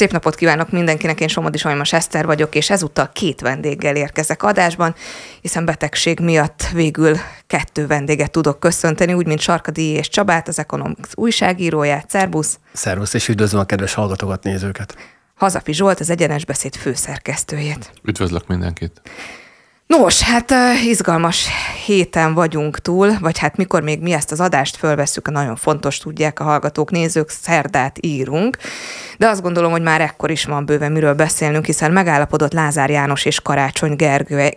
Szép napot kívánok mindenkinek, én Somodi-Solymos Eszter vagyok, és ezúttal két vendéggel érkezek adásban, hiszen betegség miatt végül 2 vendéget tudok köszönteni, úgy, mint Sarkadi-Illyés Csabát, az economx újságíróját. Szerbusz! Szervusz, és üdvözlöm a kedves hallgatókat, nézőket! Hazafi Zsolt, az Egyenes Beszéd főszerkesztőjét. Üdvözlök mindenkit! Nos, hát izgalmas héten vagyunk túl, vagy hát mikor még mi ezt az adást fölvesszük, a nagyon fontos, tudják a hallgatók, nézők, szerdát írunk, de azt gondolom, hogy már ekkor is van bőven miről beszélnünk, hiszen megállapodott Lázár János és Karácsony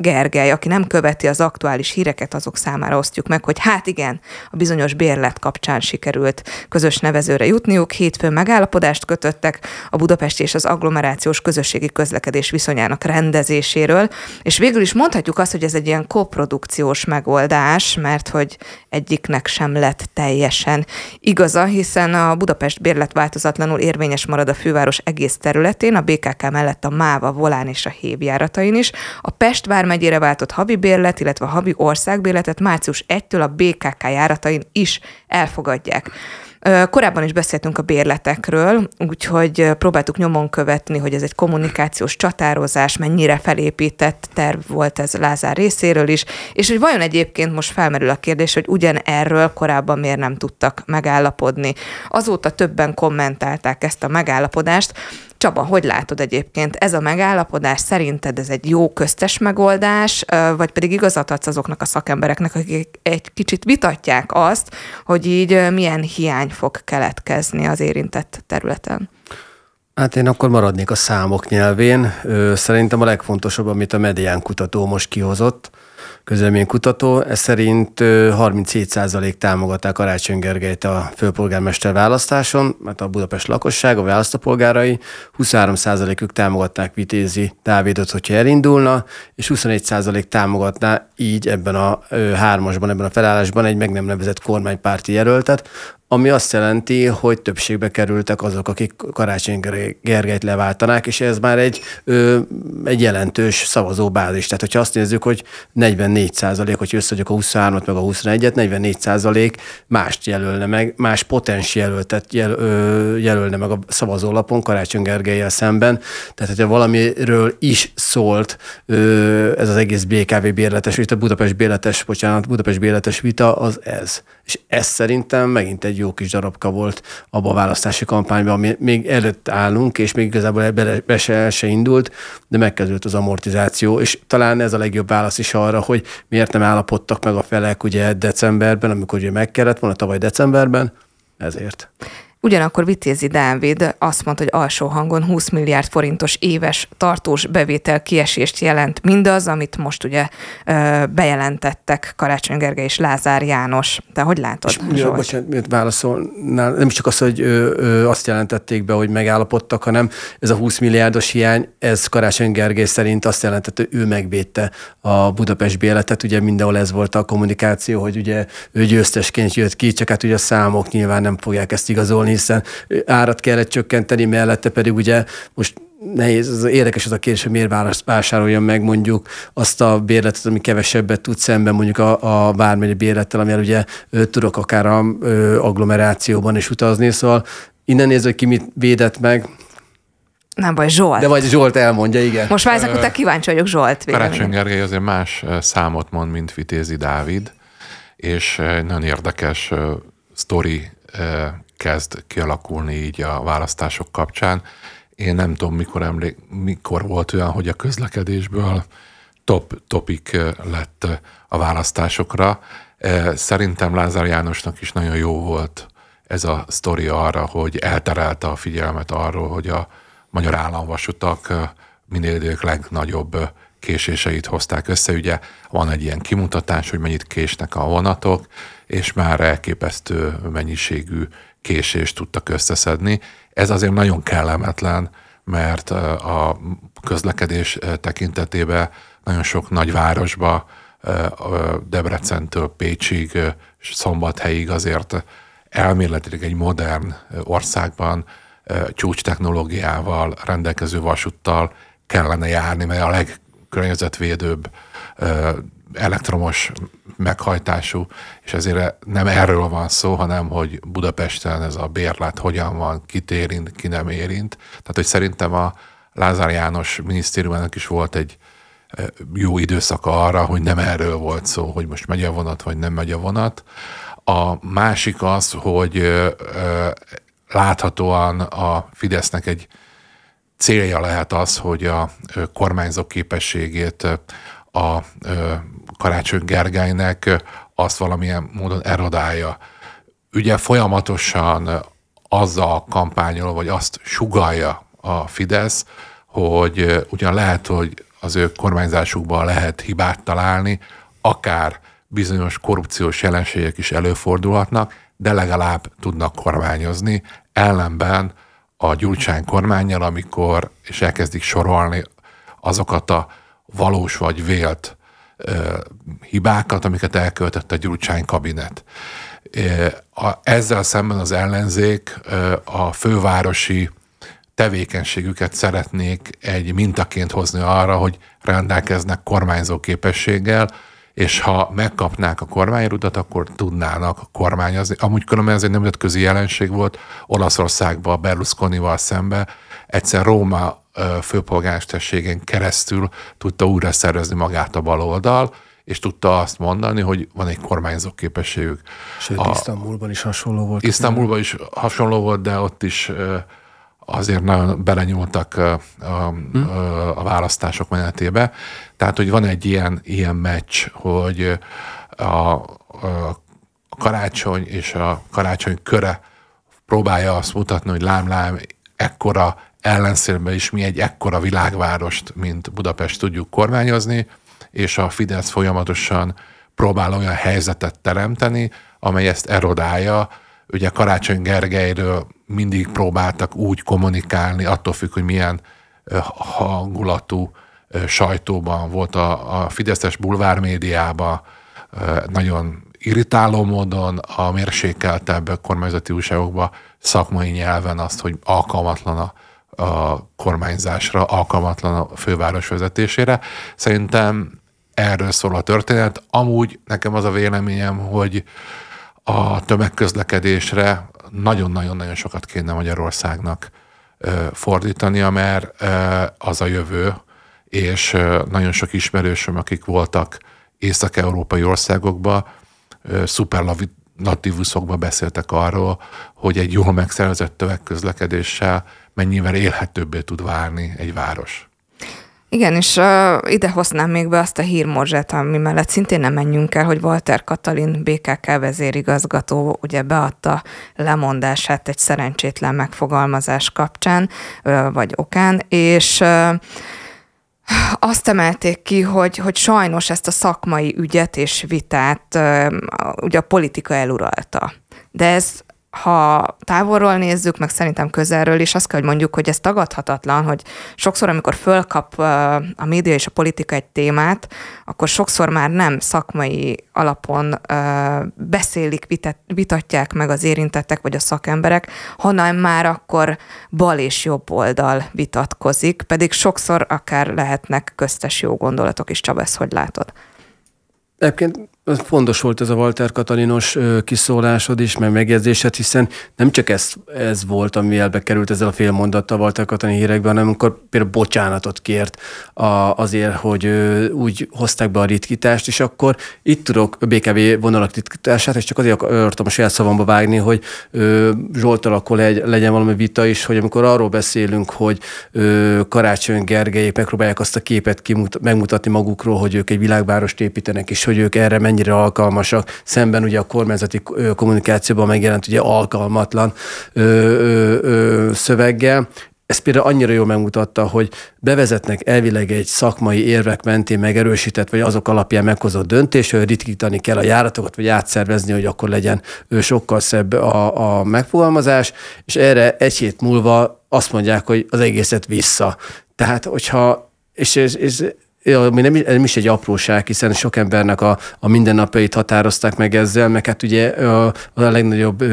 Gergely, aki nem követi az aktuális híreket, azok számára osztjuk meg, hogy hát igen, a bizonyos bérlet kapcsán sikerült közös nevezőre jutniuk, hétfőn megállapodást kötöttek a budapesti és az agglomerációs közösségi közlekedés viszonyának rendezéséről, és végül is mondhatjuk, azt, hogy ez egy ilyen koprodukciós megoldás, mert hogy egyiknek sem lett teljesen igaza, hiszen a Budapest bérlet változatlanul érvényes marad a főváros egész területén, a BKK mellett a MÁV, a Volán és a HÉV járatain is. A Pest vármegyére váltott havi bérlet, illetve a havi országbérletet március 1-től a BKK járatain is elfogadják. Korábban is beszéltünk a bérletekről, úgyhogy próbáltuk nyomon követni, hogy ez egy kommunikációs csatározás, mennyire felépített terv volt ez Lázár részéről is, és hogy vajon egyébként most felmerül a kérdés, hogy ugyanerről korábban miért nem tudtak megállapodni. Azóta többen kommentálták ezt a megállapodást. Csaba, hogy látod egyébként, ez a megállapodás szerinted ez egy jó köztes megoldás, vagy pedig igazat adsz azoknak a szakembereknek, akik egy kicsit vitatják azt, hogy így milyen hiány fog keletkezni az érintett területen? Hát én akkor maradnék a számok nyelvén. Szerintem a legfontosabb, amit a Medián kutató most kihozott, közleménykutató, ez szerint 37% támogatták Karácsony Gergelyt a főpolgármester választáson, mert a Budapest lakosság, a választópolgárai, 23%-ük támogatták Vitézy Dávidot, hogyha elindulna, és 21% támogatná így ebben a hármasban, ebben a felállásban egy meg nem nevezett kormánypárti jelöltet, ami azt jelenti, hogy többségbe kerültek azok, akik Karácsony Gergelyt leváltanák, és ez már egy jelentős szavazóbázis. Tehát, hogyha azt nézzük, hogy 44%, hogyha összeadjuk a 23-at meg a 21-et, 44% mást jelölne meg, más potens jelöltet jelölne meg a szavazólapon Karácsony Gergellyel szemben. Tehát, hogyha valamiről is szólt ez az egész BKV bérletes, itt a Budapest bérletes vita, az ez. És ez szerintem megint egy jó kis darabka volt abban a választási kampányban, ami még előtt állunk, és még igazából be se indult, de megkezdődött az amortizáció, és talán ez a legjobb válasz is arra, hogy miért nem állapodtak meg a felek ugye decemberben, amikor ugye meg kellett volna tavaly decemberben, ezért. Ugyanakkor Vitézy Dávid azt mondta, hogy alsó hangon 20 milliárd forintos éves tartós bevétel kiesést jelent mindaz, amit most ugye bejelentettek Karácsony Gergely és Lázár János. De hogy látod? Bocsánat, miért válaszolnál? Nem csak az, hogy azt jelentették be, hogy megállapodtak, hanem ez a 20 milliárdos hiány, ez Karácsony Gergely szerint azt jelentette, hogy ő megvédte a Budapest bérletet, ugye mindenhol ez volt a kommunikáció, hogy ugye ő győztesként jött ki, csak hát ugye a számok nyilván nem fogják ezt igazolni, hiszen árat kellett csökkenteni, mellette pedig ugye most nehéz, érdekes az a kérdés, hogy miért vásároljon meg mondjuk azt a bérletet, ami kevesebbet tud szemben mondjuk a bármely bérlettel, amivel ugye tudok akár a agglomerációban is utazni, szóval innen nézve ki mit védett meg. Nem baj, Zsolt. De vagy Zsolt elmondja, igen. Most már ezek után kíváncsi vagyok, Zsolt. Karácsony Gergely azért más számot mond, mint Vitézy Dávid, és nagyon érdekes sztori kezd kialakulni így a választások kapcsán. Én nem tudom, mikor volt olyan, hogy a közlekedésből top topic lett a választásokra. Szerintem Lázár Jánosnak is nagyon jó volt ez a sztori arra, hogy elterelte a figyelmet arról, hogy a magyar államvasutak minél idők legnagyobb késéseit hozták össze. Ugye van egy ilyen kimutatás, hogy mennyit késnek a vonatok, és már elképesztő mennyiségű késést tudtak összeszedni. Ez azért nagyon kellemetlen, mert a közlekedés tekintetében nagyon sok nagyvárosba, Debrecentől Pécsig, Szombathelyig azért elméletileg egy modern országban csúcstechnológiával rendelkező vasúttal kellene járni, mert a legkörnyezetvédőbb elektromos meghajtású, és ezért nem erről van szó, hanem hogy Budapesten ez a bérlet hogyan van, kit érint, ki nem érint. Tehát, hogy szerintem a Lázár János minisztériumának is volt egy jó időszaka arra, hogy nem erről volt szó, hogy most megy a vonat, vagy nem megy a vonat. A másik az, hogy láthatóan a Fidesznek egy célja lehet az, hogy a kormányzó képességét a Karácsony Gergelynek azt valamilyen módon erodálja. Ugye folyamatosan azzal kampányol, vagy azt sugallja a Fidesz, hogy ugyan lehet, hogy az ő kormányzásukban lehet hibát találni, akár bizonyos korrupciós jelenségek is előfordulhatnak, de legalább tudnak kormányozni, ellenben a Gyurcsány kormánnyal, amikor, és elkezdik sorolni azokat a valós vagy vélt hibákat, amiket elköltött a Gyurcsány kabinet. Ezzel szemben az ellenzék a fővárosi tevékenységüket szeretnék egy mintaként hozni arra, hogy rendelkeznek kormányzó képességgel, és ha megkapnák a kormányrudat, akkor tudnának kormányozni. Amúgy különben ez egy nemzetközi jelenség volt, Olaszországban Berlusconival szemben egyszer Róma főpolgármesterségén keresztül tudta újra szervezni magát a baloldal, és tudta azt mondani, hogy van egy kormányzó képességük. Sőt, Isztambulban is hasonló volt. Isztambulban is hasonló volt, de ott is azért nagyon belenyúltak a választások menetébe. Tehát, hogy van egy ilyen meccs, hogy a Karácsony és a Karácsony köre próbálja azt mutatni, hogy lám-lám, ekkora ellenszélben is mi egy ekkora világvárost, mint Budapest tudjuk kormányozni, és a Fidesz folyamatosan próbál olyan helyzetet teremteni, amely ezt erodálja. Ugye Karácsony Gergelyről mindig próbáltak úgy kommunikálni, attól függ, hogy milyen hangulatú sajtóban volt a fideszes bulvármédiában, nagyon irritáló módon, a mérsékeltebb kormányzati újságokban szakmai nyelven azt, hogy alkalmatlan a kormányzásra, alkalmatlan a főváros vezetésére. Szerintem erről szól a történet. Amúgy nekem az a véleményem, hogy a tömegközlekedésre nagyon-nagyon-nagyon sokat kéne Magyarországnak fordítania, mert az a jövő, és nagyon sok ismerősöm, akik voltak észak-európai országokban, szuperlatívuszokban beszéltek arról, hogy egy jól megszervezett tömegközlekedéssel mennyivel élhetőbbé tud válni egy város. Igen, és ide hoznám még be azt a hírmorzsát, ami mellett szintén nem menjünk el, hogy Walter Katalin, BKK vezérigazgató ugye beadta lemondását egy szerencsétlen megfogalmazás kapcsán, vagy okán, és azt emelték ki, hogy sajnos ezt a szakmai ügyet és vitát ugye a politika eluralta. De ez, ha távolról nézzük, meg szerintem közelről is, azt kell, hogy mondjuk, hogy ez tagadhatatlan, hogy sokszor, amikor fölkap a média és a politika egy témát, akkor sokszor már nem szakmai alapon beszélik, vitatják meg az érintettek vagy a szakemberek, hanem már akkor bal és jobb oldal vitatkozik, pedig sokszor akár lehetnek köztes jó gondolatok is. Csaba, ezt hogy látod? Egyébként fontos volt ez a Walter Katalinos kiszólásod is, meg megjegyzésed, hiszen nem csak ez volt, ami elbekerült ezzel a félmondattal Walter Katalin hírekben, hanem amikor például bocsánatot kért azért, hogy úgy hozták be a ritkítást, és akkor itt tudok BKV vonalak ritkítását, és csak azért akartam a saját szavamba vágni, hogy Zsolttal akkor legyen valami vita is, hogy amikor arról beszélünk, hogy Karácsony Gergelyék megpróbálják azt a képet megmutatni magukról, hogy ők egy világvárost építenek, és hogy ők erre mennyire alkalmasak, szemben ugye a kormányzati kommunikációban megjelent ugye alkalmatlan szöveggel. Ez például annyira jól megmutatta, hogy bevezetnek elvileg egy szakmai érvek mentén megerősített, vagy azok alapján meghozott döntés, hogy ritkítani kell a járatokat, vagy átszervezni, hogy akkor legyen sokkal szebb a megfogalmazás, és erre egy hét múlva azt mondják, hogy az egészet vissza. Tehát, hogyha, és ami nem is egy apróság, hiszen sok embernek a mindennapjait határozták meg ezzel, meg hát ugye a legnagyobb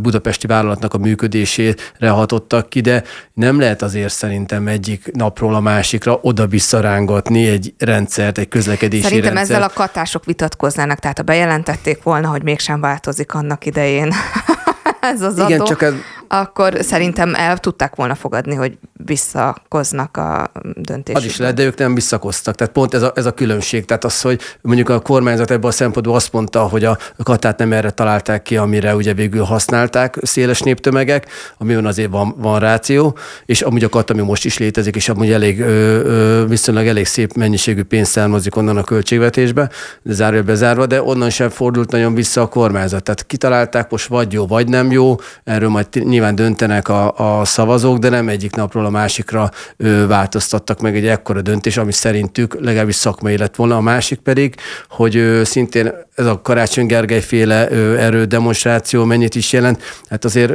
budapesti vállalatnak a működésére hatottak ki, de nem lehet azért szerintem egyik napról a másikra oda-vissza rángatni egy rendszert, egy közlekedési rendszert. Szerintem ezzel a katások vitatkoznának, tehát ha bejelentették volna, hogy mégsem változik annak idején ez az igen, adó, csak ez... akkor szerintem el tudták volna fogadni, hogy visszakoznak a döntésükben. Az is lehet, de ők nem visszakoztak. Tehát pont ez a különbség. Tehát az, hogy mondjuk a kormányzat ebben a szempontból azt mondta, hogy a katát nem erre találták ki, amire ugye végül használták széles néptömegek, amiben azért van ráció, és amúgy a kata, ami most is létezik, és amúgy viszonylag elég szép mennyiségű pénz származik onnan a költségvetésbe, zárójelbe zárva, de onnan sem fordult nagyon vissza a kormányzat. Tehát kitalálták, most vagy jó, vagy nem jó, erről majd nyilván döntenek a szavazók, de nem egyik napról a másikra változtattak meg egy ekkora döntés, ami szerintük legalábbis szakmai lett volna. A másik pedig, hogy szintén ez a Karácsony Gergely féle erődemonstráció mennyit is jelent, hát azért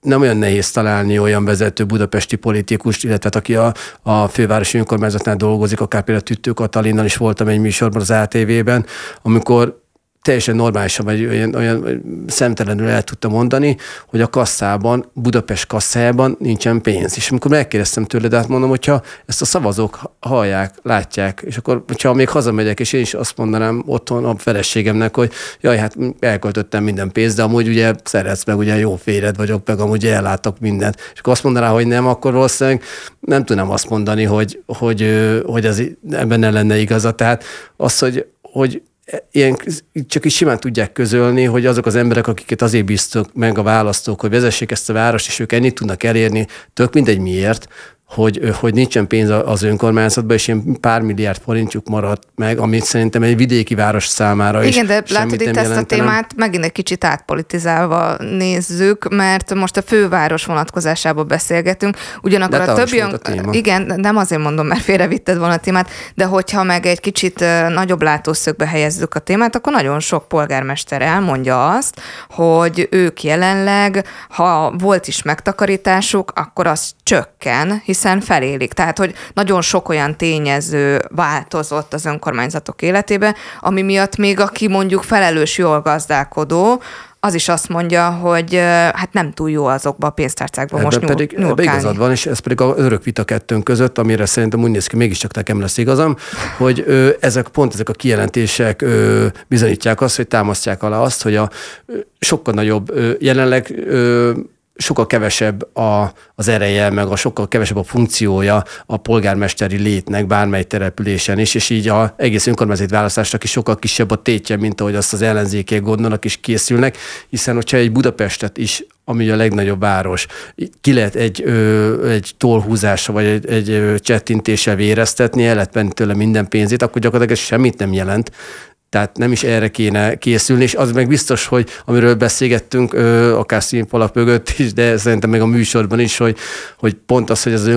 nem olyan nehéz találni olyan vezető budapesti politikust, illetve aki a fővárosi önkormányzatnál dolgozik, akár például Tüttő Katalinnal is voltam egy műsorban az ATV-ben, amikor teljesen normálisan, vagy olyan szemtelenül el tudta mondani, hogy a kasszában, Budapest kasszájában nincsen pénz. És amikor megkérdeztem tőle, de hát mondom, hogyha ezt a szavazók hallják, látják, és akkor, hogyha még hazamegyek, és én is azt mondanám otthon a feleségemnek, hogy jaj, hát elköltöttem minden pénzt, de amúgy ugye szeretsz meg, ugye jó férjed vagyok, meg amúgy ellátok mindent. És akkor azt mondaná, hogy nem, akkor valószínűleg nem tudnám azt mondani, hogy ez ebben ne lenne igaza. Tehát az, hogy ilyen, csak is simán tudják közölni, hogy azok az emberek, akiket azért bíztak meg a választók, hogy vezessék ezt a várost, és ők ennyit tudnak elérni, tök mindegy miért, hogy nincsen pénz az önkormányzatban, és ilyen pár milliárd forintjuk maradt meg, amit szerintem egy vidéki város számára is semmit nem jelentene. Igen, de látod, itt ezt a témát megint egy kicsit átpolitizálva nézzük, mert most a főváros vonatkozásából beszélgetünk, ugyanakkor a többi... Igen, nem azért mondom, mert félrevitted volna a témát, de hogyha meg egy kicsit nagyobb látószögbe helyezzük a témát, akkor nagyon sok polgármester elmondja azt, hogy ők jelenleg, ha volt is megtakarításuk, akkor az csökken, hiszen felélik. Tehát, hogy nagyon sok olyan tényező változott az önkormányzatok életébe, ami miatt még aki mondjuk felelős, jól gazdálkodó, az is azt mondja, hogy hát nem túl jó azokba a pénztárcákba most nyúlkálni. Ebben igazad van, és ez pedig az örök vita kettőnk között, amire szerintem úgy néz ki, mégiscsak nekem lesz igazam, hogy ezek a kijelentések bizonyítják azt, hogy támasztják alá azt, hogy a sokkal nagyobb jelenleg sokkal kevesebb az ereje, meg sokkal kevesebb a funkciója a polgármesteri létnek bármely településen is, és így az egész önkormányzati választásnak is sokkal kisebb a tétje, mint ahogy azt az ellenzékiek gondolnak és készülnek, hiszen hogyha egy Budapestet is, ami a legnagyobb város, ki lehet egy tollhúzása, vagy egy csettintéssel véreztetni, el lehet venni tőle minden pénzét, akkor gyakorlatilag ez semmit nem jelent. Tehát nem is erre kéne készülni, és az meg biztos, hogy amiről beszélgettünk, akár színfalak mögött is, de szerintem meg a műsorban is, hogy pont az, hogy az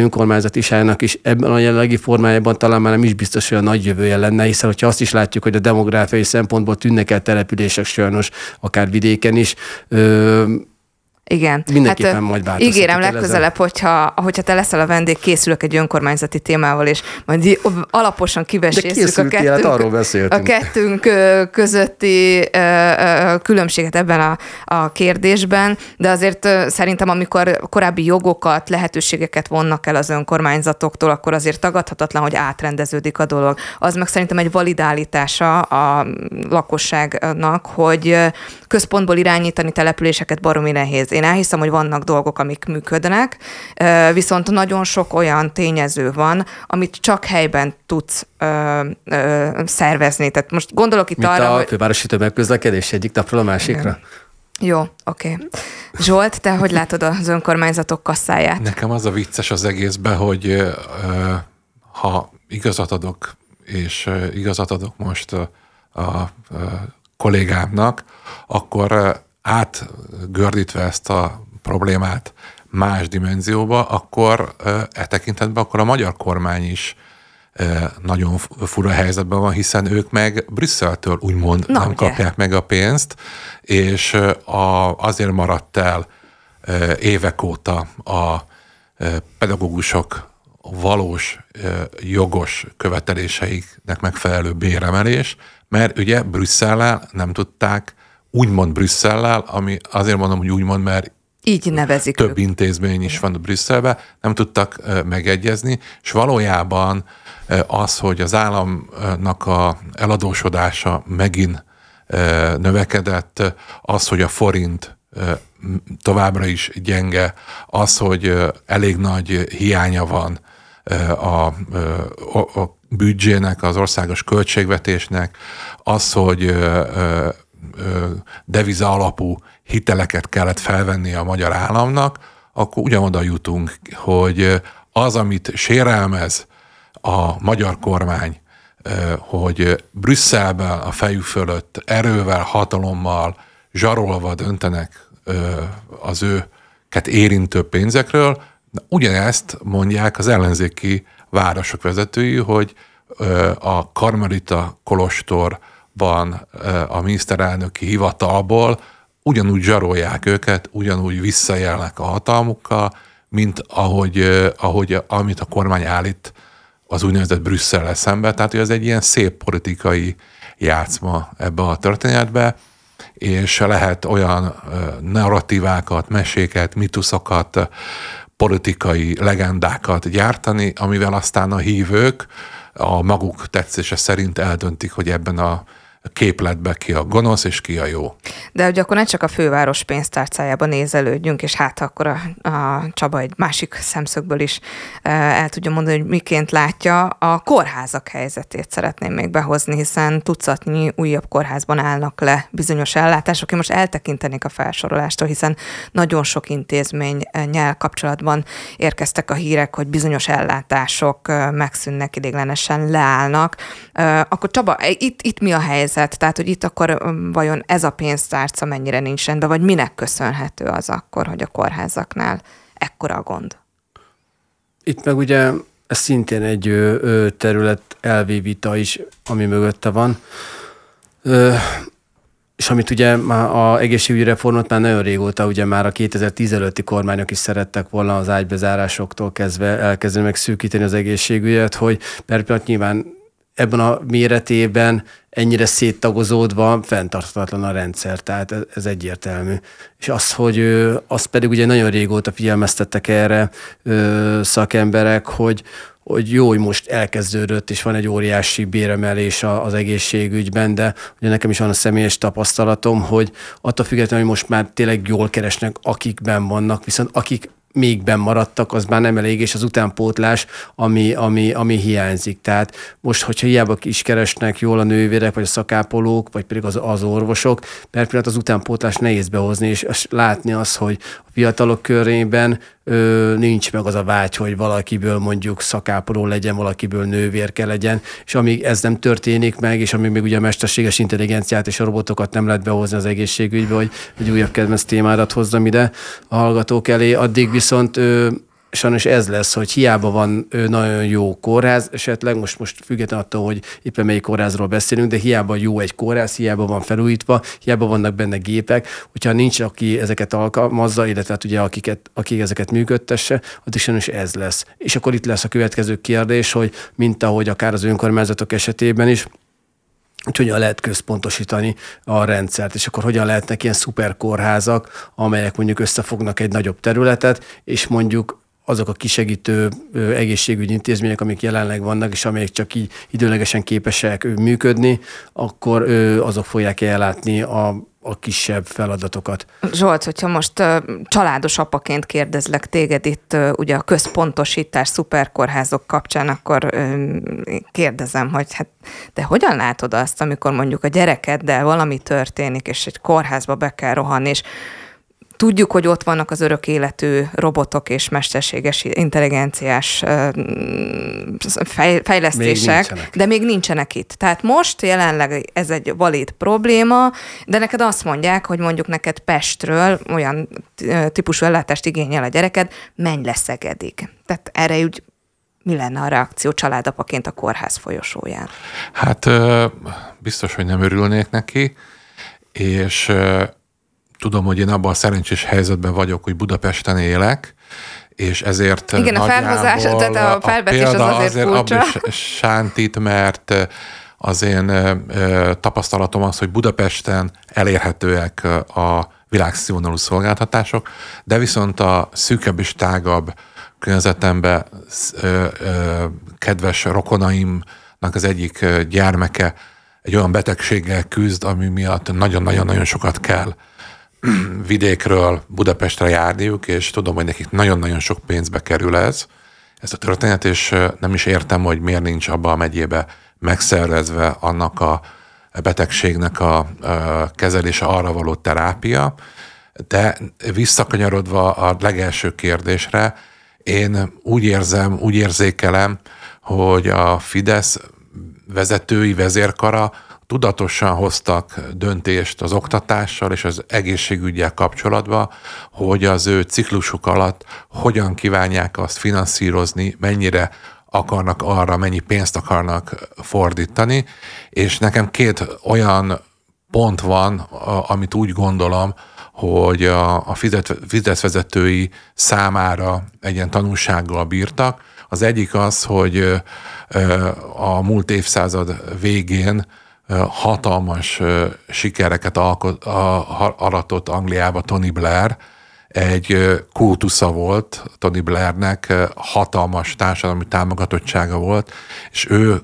önkormányzatiságnak is ebben a jelenlegi formájában talán már nem is biztos, hogy a nagy jövője lenne, hiszen hogyha azt is látjuk, hogy a demográfiai szempontból tűnnek el települések sajnos, akár vidéken is, igen. Mindenképpen hát, majd változtatok. Ígérem legközelebb, hogyha te leszel a vendég, készülök egy önkormányzati témával, és majd alaposan kivesézzük a kettőnk közötti különbséget ebben a kérdésben, de azért szerintem, amikor korábbi jogokat, lehetőségeket vonnak el az önkormányzatoktól, akkor azért tagadhatatlan, hogy átrendeződik a dolog. Az meg szerintem egy validálítása a lakosságnak, hogy központból irányítani településeket baromi nehéz. Én elhiszem, hogy vannak dolgok, amik működnek, viszont nagyon sok olyan tényező van, amit csak helyben tudsz szervezni. Tehát most gondolok itt arra, hogy... a fővárosi tömegközlekedés egyik napról a másikra. Igen. Jó, oké. Zsolt, te hogy látod az önkormányzatok kasszáját? Nekem az a vicces az egészben, hogy ha igazat adok, és igazat adok most a kollégámnak, akkor átgördítve ezt a problémát más dimenzióba, akkor tekintetben akkor a magyar kormány is nagyon fura helyzetben van, hiszen ők meg Brüsszeltől úgymond nem kapják meg a pénzt, és azért maradt el évek óta a pedagógusok valós, jogos követeléseiknek megfelelő béremelés, mert ugye Brüsszellel nem tudták, úgymond Brüsszellel, ami azért mondom, hogy úgymond, mert így nevezik több intézmény is van Brüsszelben, nem tudtak megegyezni, és valójában az, hogy az államnak a eladósodása megint növekedett, az, hogy a forint továbbra is gyenge, az, hogy elég nagy hiánya van a büdzsének, az országos költségvetésnek, az, hogy deviza alapú hiteleket kellett felvenni a magyar államnak, akkor ugyanoda jutunk, hogy az, amit sérelmez a magyar kormány, hogy Brüsszelben a fejük fölött erővel, hatalommal zsarolva döntenek az őket érintő pénzekről, ugyanezt mondják az ellenzéki városok vezetői, hogy a Karmelita kolostorban a miniszterelnöki hivatalból ugyanúgy zsarolják őket, ugyanúgy visszaélnek a hatalmukkal, mint ahogy amit a kormány állít az úgynevezett Brüsszel szembe. Tehát ez egy ilyen szép politikai játszma ebbe a történetbe, és lehet olyan narratívákat, meséket, mituszokat, politikai legendákat gyártani, amivel aztán a hívők a maguk tetszése szerint eldöntik, hogy ebben a képletbe ki a gonosz és ki a jó. De ugye akkor ne csak a főváros pénztárcájába nézelődjünk, és hát akkor a Csaba egy másik szemszögből is el tudja mondani, hogy miként látja a kórházak helyzetét, szeretném még behozni, hiszen tucatnyi újabb kórházban állnak le bizonyos ellátások. Én most eltekintenék a felsorolástól, hiszen nagyon sok intézménnyel kapcsolatban érkeztek a hírek, hogy bizonyos ellátások megszűnnek, ideiglenesen leállnak. Akkor Csaba, itt mi a helyzet? Tehát, hogy itt akkor vajon ez a pénztárca mennyire nincs rendben, vagy minek köszönhető az akkor, hogy a kórházaknál ekkora a gond? Itt meg ugye ez szintén egy terület elvi vita is, ami mögötte van. És amit ugye már az egészségügyi reformot már nagyon régóta, ugye már a 2010 előtti kormányok is szerettek volna az ágybezárásoktól kezdve elkezdeni meg szűkíteni az egészségügyet, hogy per pillanat nyilván ebben a méretében ennyire széttagozódva fenntarthatatlan a rendszer, tehát ez egyértelmű. És az, hogy azt pedig ugye nagyon régóta figyelmeztettek erre szakemberek, hogy jó, hogy most elkezdődött, és van egy óriási béremelés az egészségügyben, de ugye nekem is van a személyes tapasztalatom, hogy attól függetlenül, hogy most már tényleg jól keresnek, akik benn vannak, viszont akik még benn maradtak, az már nem elég, és az utánpótlás, ami hiányzik. Tehát most, hogyha hiába is keresnek jól a nővérek, vagy a szakápolók, vagy pedig az orvosok, per pillanat az utánpótlás nehéz behozni, és látni az, hogy a fiatalok körében nincs meg az a vágy, hogy valakiből mondjuk szakápoló legyen, valakiből nővérke legyen, és amíg ez nem történik meg, és amíg még ugye a mesterséges intelligenciát és a robotokat nem lehet behozni az egészségügybe, hogy egy újabb kedvenc témádat hozzam ide a hallgatók elé, addig viszont sajnos ez lesz, hogy hiába van nagyon jó kórház, esetleg most függetlenül attól, hogy éppen melyik kórházról beszélünk, de hiába jó egy kórház, hiába van felújítva, hiába vannak benne gépek, hogyha nincs, aki ezeket alkalmazza, illetve hát ugye akik ezeket működtesse, addig sajnos ez lesz. És akkor itt lesz a következő kérdés, hogy mint ahogy akár az önkormányzatok esetében is, hogy hogyan lehet központosítani a rendszert, és akkor hogyan lehetnek ilyen szuperkórházak, amelyek mondjuk összefognak egy nagyobb területet, és mondjuk azok a kisegítő egészségügyi intézmények, amik jelenleg vannak, és amelyek csak így időlegesen képesek működni, akkor azok fogják ellátni a kisebb feladatokat. Zsolt, hogyha most családos apaként kérdezlek téged itt ugye a központosítás szuperkórházok kapcsán, akkor kérdezem, hogy hát de hogyan látod azt, amikor mondjuk a gyerekeddel valami történik, és egy kórházba be kell rohanni, és tudjuk, hogy ott vannak az örök életű robotok és mesterséges intelligenciás fejlesztések, de még nincsenek itt. Tehát most jelenleg ez egy valid probléma, de neked azt mondják, hogy mondjuk neked Pestről olyan típusú ellátást igényel a gyereked, menj le Szegedig. Tehát erre úgy mi lenne a reakció családapaként a kórház folyosóján? Hát biztos, hogy nem örülnék neki, és tudom, hogy én abban a szerencsés helyzetben vagyok, hogy Budapesten élek, és ezért igen, a felhozás, tehát a felvetés az azért furcsa. Sántít, mert az én tapasztalatom az, hogy Budapesten elérhetőek a világszínvonalú szolgáltatások, de viszont a szűkebb és tágabb környezetemben kedves rokonaimnak az egyik gyermeke egy olyan betegséggel küzd, ami miatt nagyon-nagyon-nagyon sokat kell vidékről Budapestre járniuk, és tudom, hogy nekik nagyon-nagyon sok pénzbe kerül ez a történet, és nem is értem, hogy miért nincs abba a megyébe megszervezve annak a betegségnek a kezelése, arra való terápia. De visszakanyarodva a legelső kérdésre, én úgy érzem, úgy érzékelem, hogy a Fidesz vezetői vezérkara tudatosan hoztak döntést az oktatással és az egészségüggyel kapcsolatban, hogy az ő ciklusuk alatt hogyan kívánják azt finanszírozni, mennyire akarnak arra, mennyi pénzt akarnak fordítani, és nekem két olyan pont van, amit úgy gondolom, hogy a Fidesz vezetői számára egy ilyen tanulsággal bírtak. Az egyik az, hogy a múlt évszázad végén hatalmas sikereket aratott Angliába Tony Blair. Egy kultusza volt Tony Blairnek, hatalmas társadalmi támogatottsága volt, és ő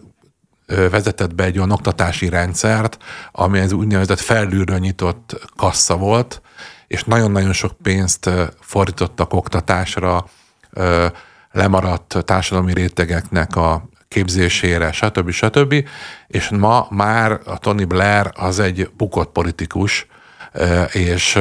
vezetett be egy olyan oktatási rendszert, ami az úgynevezett felülről nyitott kassa volt, és nagyon-nagyon sok pénzt fordítottak oktatásra, lemaradt társadalmi rétegeknek a képzésére, stb. Stb. És ma már a Tony Blair az egy bukott politikus, és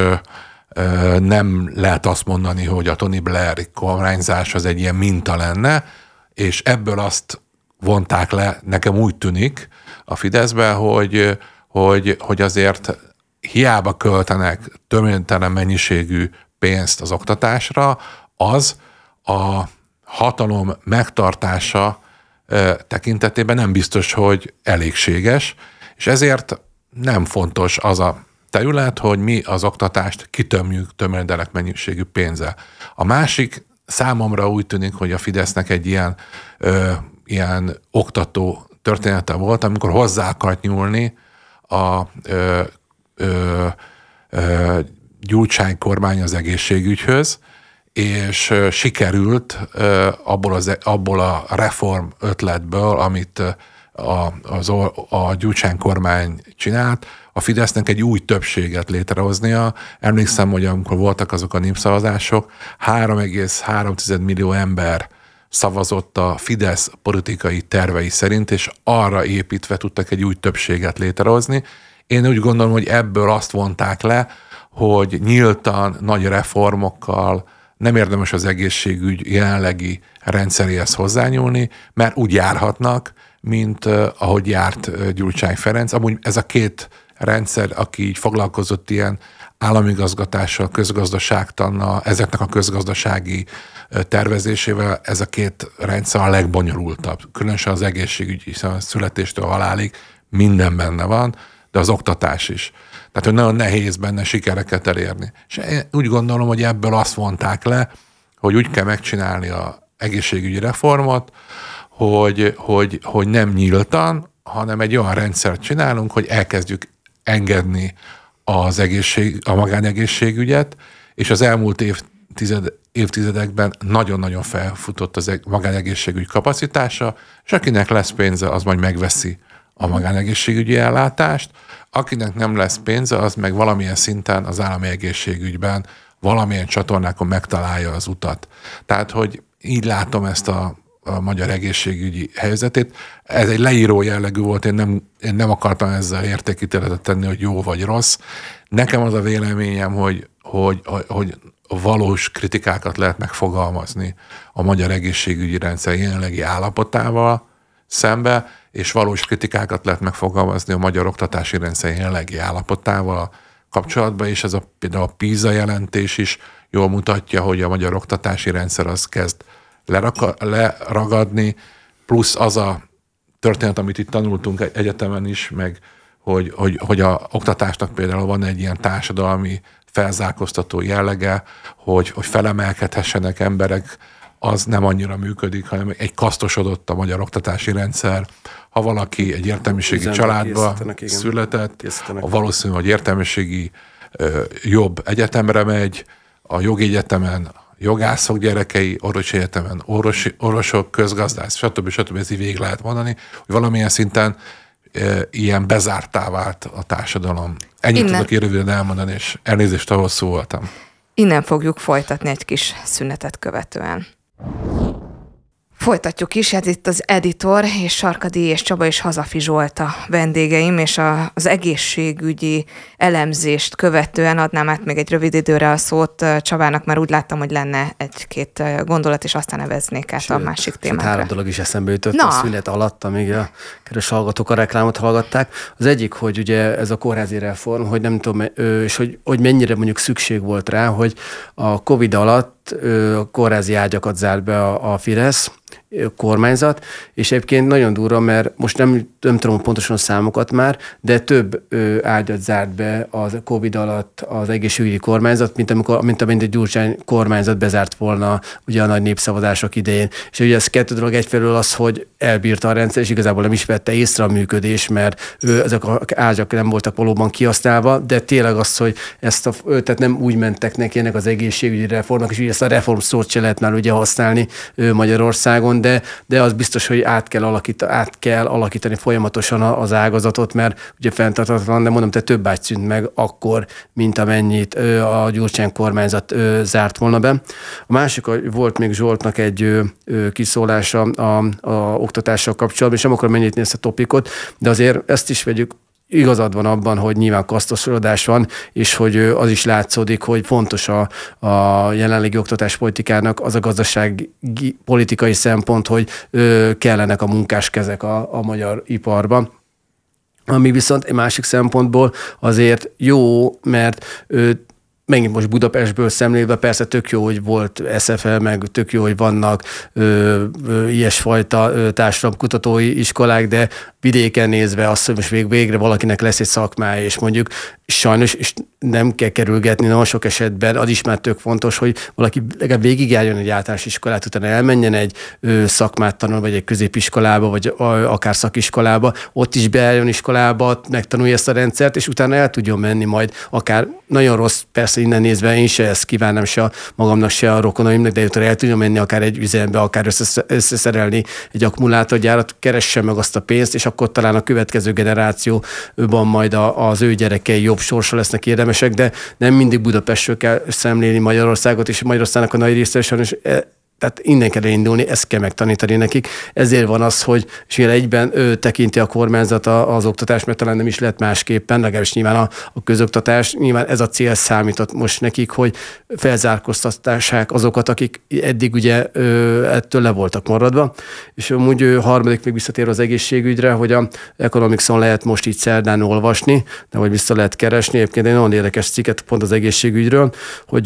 nem lehet azt mondani, hogy a Tony Blair kormányzás az egy ilyen minta lenne, és ebből azt vonták le, nekem úgy tűnik a Fideszben, hogy azért hiába költenek töménytelen mennyiségű pénzt az oktatásra, az a hatalom megtartása tekintetében nem biztos, hogy elégséges, és ezért nem fontos az a terület, hogy mi az oktatást kitömjük töménytelen mennyiségű pénzzel. A másik számomra úgy tűnik, hogy a Fidesznek egy ilyen oktató története volt, amikor hozzá akart nyúlni a Gyurcsány kormány az egészségügyhöz, és sikerült abból a reform ötletből, amit a Gyurcsány kormány csinált, a Fidesznek egy új többséget létrehoznia. Emlékszem, hogy amikor voltak azok a népszavazások, 3,3 millió ember szavazott a Fidesz politikai tervei szerint, és arra építve tudtak egy új többséget létrehozni. Én úgy gondolom, hogy ebből azt vonták le, hogy nyíltan, nagy reformokkal nem érdemes az egészségügy jelenlegi rendszeréhez hozzányúlni, mert úgy járhatnak, mint ahogy járt Gyurcsány Ferenc. Amúgy ez a két rendszer, aki így foglalkozott ilyen államigazgatással, közgazdaságtannal, ezeknek a közgazdasági tervezésével, ez a két rendszer a legbonyolultabb. Különösen az egészségügy, hiszen a születéstől halálig minden benne van, de az oktatás is. Tehát, hogy nagyon nehéz benne sikereket elérni. És én úgy gondolom, hogy ebből azt vonták le, hogy úgy kell megcsinálni az egészségügyi reformot, hogy nem nyíltan, hanem egy olyan rendszert csinálunk, hogy elkezdjük engedni a magánegészségügyet, és az elmúlt évtizedekben nagyon-nagyon felfutott az magánegészségügy kapacitása, és akinek lesz pénze, az majd megveszi a magánegészségügyi ellátást, akinek nem lesz pénze, az meg valamilyen szinten az állami egészségügyben, valamilyen csatornákon megtalálja az utat. Tehát, hogy így látom ezt a magyar egészségügyi helyzetét. Ez egy leíró jellegű volt, én nem akartam ezzel értékítéletet tenni, hogy jó vagy rossz. Nekem az a véleményem, hogy valós kritikákat lehet megfogalmazni a magyar egészségügyi rendszer jelenlegi állapotával szembe, és valós kritikákat lehet megfogalmazni a magyar oktatási rendszer jelenlegi állapotával kapcsolatban, és ez például a PISA jelentés is jól mutatja, hogy a magyar oktatási rendszer az kezd leragadni, plusz az a történet, amit itt tanultunk egyetemen is, meg hogy a oktatásnak például van egy ilyen társadalmi felzárkóztató jellege, hogy felemelkedhessenek emberek, az nem annyira működik, hanem egy kasztosodott a magyar oktatási rendszer. Ha valaki egy értelmiségi családba született, valószínű, hogy értelmiségi jobb egyetemre megy, a jogegyetemen jogászok gyerekei, orvosi egyetemen orvosok, közgazdász, stb. Ez így végig lehet mondani, hogy valamilyen szinten ilyen bezártá vált a társadalom. Ennyit tudok röviden elmondani, és elnézést, ahol szó voltam. Innen fogjuk folytatni egy kis szünetet követően. Folytatjuk is, ez itt az Editor, és Sarkadi-Illyés Csaba és Hazafi Zsolt a vendégeim, és az egészségügyi elemzést követően adnám át még egy rövid időre a szót Csabának, mert úgy láttam, hogy lenne egy-két gondolat, és aztán neveznék át a másik témára. Három dolog is eszembe jutott a szünet alatt, amíg a keres hallgatók a reklámot hallgatták. Az egyik, hogy ugye ez a kórházi reform, hogy nem tudom, és hogy mennyire mondjuk szükség volt rá, hogy a Covid alatt kórházi ágyakat zárt be a Fidesz kormányzat, és egyébként nagyon durva, mert most nem tudom pontosan a számokat már, de több ágyat zárt be a Covid alatt az egészségügyi kormányzat, mint egy Gyurcsány kormányzat bezárt volna ugye a nagy népszavazások idején. És ugye ez kettő dolog, egyfelől az, hogy elbírta a rendszer, és igazából nem is vette észre a működés, mert ezek az ágyak nem voltak valóban kihasználva, de tényleg az, hogy tehát nem úgy mentek neki ennek az egészségügyi reformnak, és ugye ezt a reform szót se lehet már ugye használni Magyarországon, de az biztos, hogy át kell alakítani folyamatosan az ágazatot, mert ugye fenntarthatatlan, de mondom, több ágy szűnt meg akkor, mint amennyit a Gyurcsány kormányzat zárt volna be. A másik, volt még Zsoltnak egy kiszólása a oktatással kapcsolatban, és nem akarom mennyitni ezt a topikot, de azért ezt is vegyük, igazad van abban, hogy nyilván kasztosodás van, és hogy az is látszódik, hogy fontos a jelenlegi oktatáspolitikának az a gazdasági politikai szempont, hogy kellenek a munkáskezek a magyar iparban. Ami viszont egy másik szempontból azért jó, mert megint most Budapestből szemlélve persze tök jó, hogy volt SFL, meg tök jó, hogy vannak ilyesfajta társadalomkutatói iskolák, de vidéken nézve azt, hogy most végre valakinek lesz egy szakmája, és mondjuk sajnos és nem kell kerülgetni nagyon sok esetben, az is már tök fontos, hogy valaki legalább végigjárjon egy általános iskolát, utána elmenjen egy szakmát tanulni, vagy egy középiskolába, vagy akár szakiskolába, ott is bejárjon iskolába, megtanulja ezt a rendszert, és utána el tudjon menni majd akár nagyon rossz, persze innen nézve én se ezt kívánom se a magamnak, se a rokonaimnak, de utána el tudjon menni akár egy üzembe, akár összeszerelni egy akkumulátorgyárat, keresse meg azt a pénzt, és akkor talán a következő generációban majd az ő gyerekei jobb sorsa lesznek érdemesek, de nem mindig Budapestről kell szemlélni Magyarországot, és Magyarországnak a nagy része sajnos, tehát innen kell indulni, ezt kell megtanítani nekik. Ezért van az, hogy és egyben ő tekinti a kormányzat az oktatást, mert talán nem is lett másképpen, legalábbis nyilván a közoktatás, nyilván ez a cél számított most nekik, hogy felzárkóztassák azokat, akik eddig ugye ettől le voltak maradva. És amúgy harmadik még visszatérve az egészségügyre, hogy a economxon lehet most így szerdán olvasni, de vagy vissza lehet keresni. Egyébként egy nagyon érdekes cikket pont az egészségügyről, hogy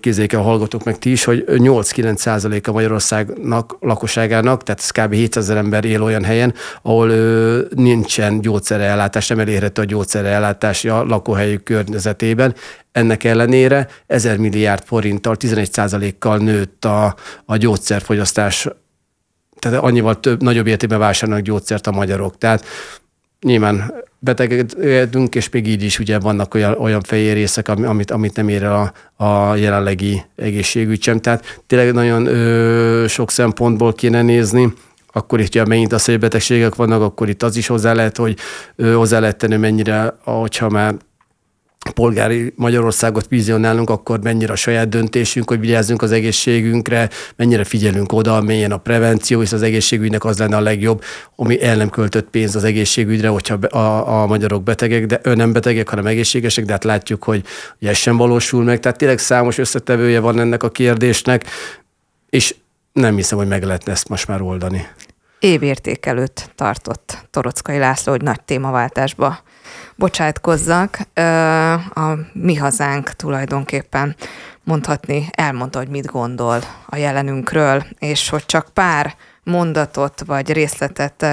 képzeljék el, hallgatók meg ti is, hogy 8-9% a Magyarországnak, lakosságának, tehát ez kb. 700 000 ember él olyan helyen, ahol nincsen gyógyszerellátás, nem elérhető a gyógyszerellátás a lakóhelyük környezetében. Ennek ellenére 1000 milliárd forinttal, 11%-kal nőtt a gyógyszerfogyasztás, tehát annyival nagyobb értékben vásárolnak gyógyszert a magyarok. Tehát nyilván betegedünk, és még így is ugye vannak olyan fejérészek, amit nem ér el a jelenlegi egészségügy sem. Tehát tényleg nagyon sok szempontból kéne nézni. Akkor itt, ha megint az, hogy betegségek vannak, akkor itt az is hozzá lehet tenni, mennyire, hogyha már polgári Magyarországot vizionálunk, akkor mennyire a saját döntésünk, hogy vigyázzunk az egészségünkre, mennyire figyelünk oda, milyen a prevenció, és az egészségügynek az lenne a legjobb, ami el nem költött pénz az egészségügyre, hogyha a magyarok betegek, de nem betegek, hanem egészségesek, de hát látjuk, hogy ez sem valósul meg. Tehát tényleg számos összetevője van ennek a kérdésnek, és nem hiszem, hogy meg lehetne ezt most már oldani. Évértékelőt tartott Toroczkai László, hogy nagy témaváltásba bocsátkozzak. A Mi Hazánk tulajdonképpen mondhatni, elmondta, hogy mit gondol a jelenünkről, és hogy csak pár mondatot vagy részletet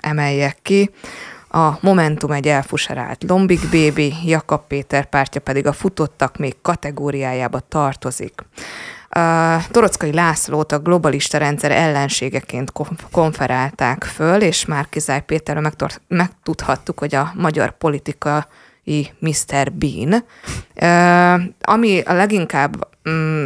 emeljek ki. A Momentum egy elfuserált lombik bébi, Jakab Péter pártja pedig a futottak még kategóriájába tartozik. Toroczkai Lászlót a globalista rendszer ellenségeként konferálták föl, és Márki-Zay Péterről megtudhattuk, hogy a magyar politikai Mr. Bean. Ami a leginkább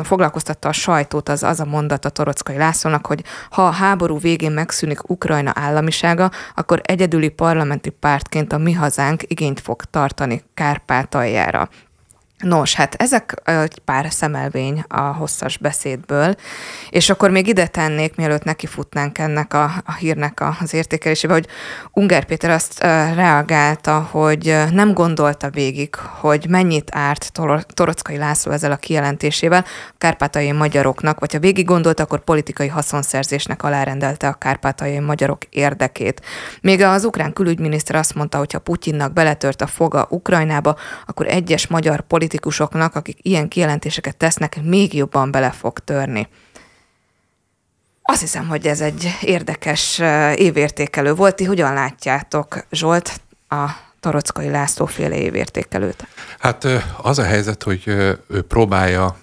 foglalkoztatta a sajtót, az a mondat a Toroczkai Lászlónak, hogy ha a háború végén megszűnik Ukrajna államisága, akkor egyedüli parlamenti pártként a Mi Hazánk igényt fog tartani Kárpátaljára. Nos, hát ezek egy pár szemelvény a hosszas beszédből, és akkor még ide tennék, mielőtt nekifutnánk ennek a hírnek az értékelésébe, hogy Ungár Péter azt reagálta, hogy nem gondolta végig, hogy mennyit árt Toroczkai László ezzel a kijelentésével a kárpátaljai magyaroknak, vagy ha végig gondolt, akkor politikai haszonszerzésnek alárendelte a kárpátaljai magyarok érdekét. Még az ukrán külügyminiszter azt mondta, hogy ha Putyinnak beletört a foga Ukrajnába, akkor egyes magyar politikusoknak, akik ilyen kijelentéseket tesznek, még jobban bele fog törni. Azt hiszem, hogy ez egy érdekes évértékelő volt. Ti hogyan látjátok, Zsolt, a Toroczkai László féle évértékelőt? Hát az a helyzet, hogy ő próbálja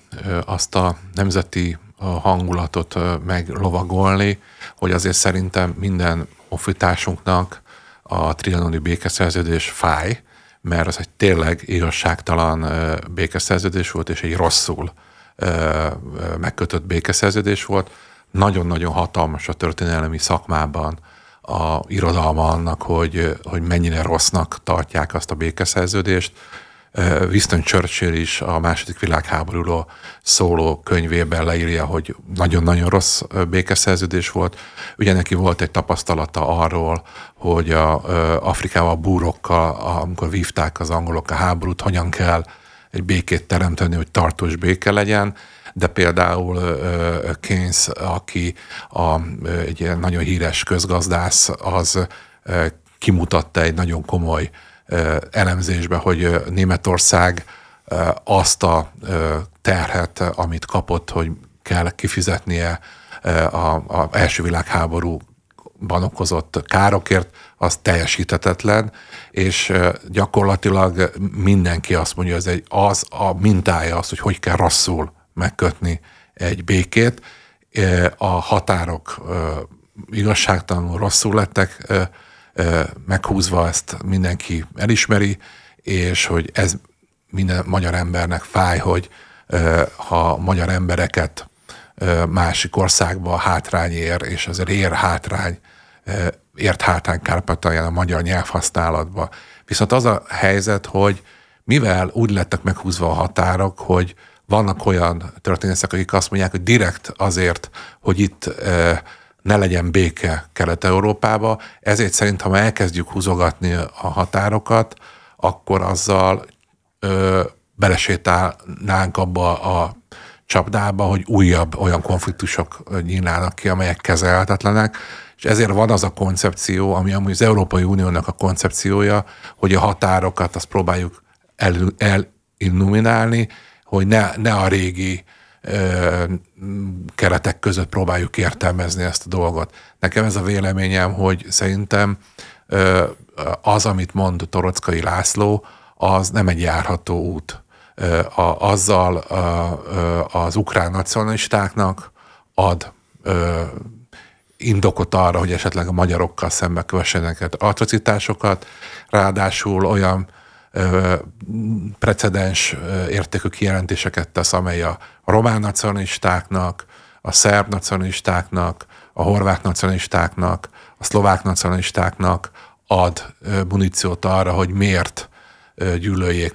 azt a nemzeti hangulatot meglovagolni, hogy azért szerintem minden honfitársunknak a trianoni békeszerződés fáj, mert az egy tényleg igazságtalan békeszerződés volt, és egy rosszul megkötött békeszerződés volt. Nagyon-nagyon hatalmas a történelmi szakmában a irodalma annak, hogy mennyire rossznak tartják azt a békeszerződést. Winston Churchill is a második világháborúról szóló könyvében leírja, hogy nagyon-nagyon rossz békeszerződés volt. Ugye neki volt egy tapasztalata arról, hogy Afrikával, a búrokkal, amikor vívták az angolok a háborút, hogyan kell egy békét teremteni, hogy tartós béke legyen, de például Keynes, aki egy ilyen nagyon híres közgazdász, az kimutatta egy nagyon komoly elemzésbe, hogy Németország azt a terhet, amit kapott, hogy kell kifizetnie az első világháborúban okozott károkért, az teljesíthetetlen, és gyakorlatilag mindenki azt mondja, hogy az a mintája az, hogy kell rosszul megkötni egy békét. A határok igazságtalanul rosszul lettek meghúzva, ezt mindenki elismeri, és hogy ez minden magyar embernek fáj, hogy ha magyar embereket másik országba hátrány ér, és azért ért hátrány Kárpátalján a magyar nyelvhasználatba. Viszont az a helyzet, hogy mivel úgy lettek meghúzva a határok, hogy vannak olyan történészek, akik azt mondják, hogy direkt azért, hogy itt ne legyen béke Kelet-Európába, ezért szerint, ha már elkezdjük húzogatni a határokat, akkor azzal belesétálnánk abba a csapdába, hogy újabb olyan konfliktusok nyílnának ki, amelyek kezelhetetlenek, és ezért van az a koncepció, ami amúgy az Európai Uniónak a koncepciója, hogy a határokat azt próbáljuk elilluminálni, hogy ne a régi keretek között próbáljuk értelmezni ezt a dolgot. Nekem ez a véleményem, hogy szerintem az, amit mond Toroczkai László, az nem egy járható út. Azzal az ukrán nacionalistáknak ad indokot arra, hogy esetleg a magyarokkal szembe kövessenek atrocitásokat, ráadásul olyan precedens értékű kijelentéseket tesz, amely a román nacionalistáknak, a szerb nacionalistáknak, a horvát nacionalistáknak, a szlovák nacionalistáknak ad muníciót arra, hogy miért gyűlöljék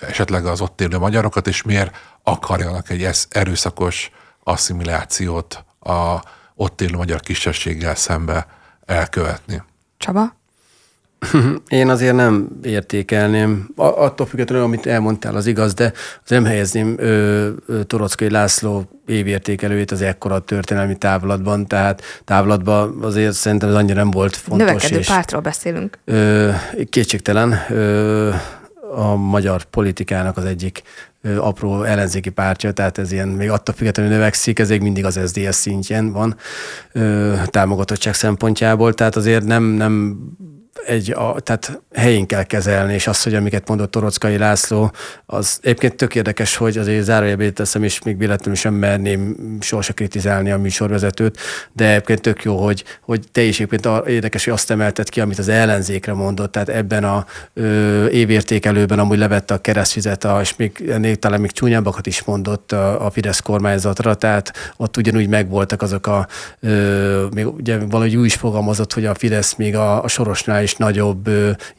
esetleg az ott élő magyarokat, és miért akarjanak egy erőszakos asszimilációt a ott élő magyar kisebbséggel szembe elkövetni. Csaba? Én azért nem értékelném, attól függetlenül, amit elmondtál, az igaz, de nem helyezném Toroczkai László évértékelőjét az ekkora történelmi távlatban, tehát távlatban azért szerintem ez annyira nem volt fontos. Növekedő pártról beszélünk. Kétségtelen a magyar politikának az egyik apró ellenzéki pártja, tehát ez ilyen még attól függetlenül növekszik, ez még mindig az SZDSZ szintjén van támogatottság szempontjából, tehát azért nem tehát helyén kell kezelni, és azt, hogy amiket mondott Toroczkai László, az egyébként tök érdekes, hogy azért zárójelben teszem, és még véletlenül sem merném sohasem kritizálni a műsorvezetőt, de egyébként tök jó, hogy te is egyébként érdekes, hogy azt emelted ki, amit az ellenzékre mondott, tehát ebben a évértékelőben amúgy levette a keresztfizet, és még ennél talán még csúnyábbakat is mondott a Fidesz kormányzatra, tehát ott ugyanúgy megvoltak azok a, még ugye valahogy úgy is fogalmazott, hogy a Fidesz még a Sorosnál is nagyobb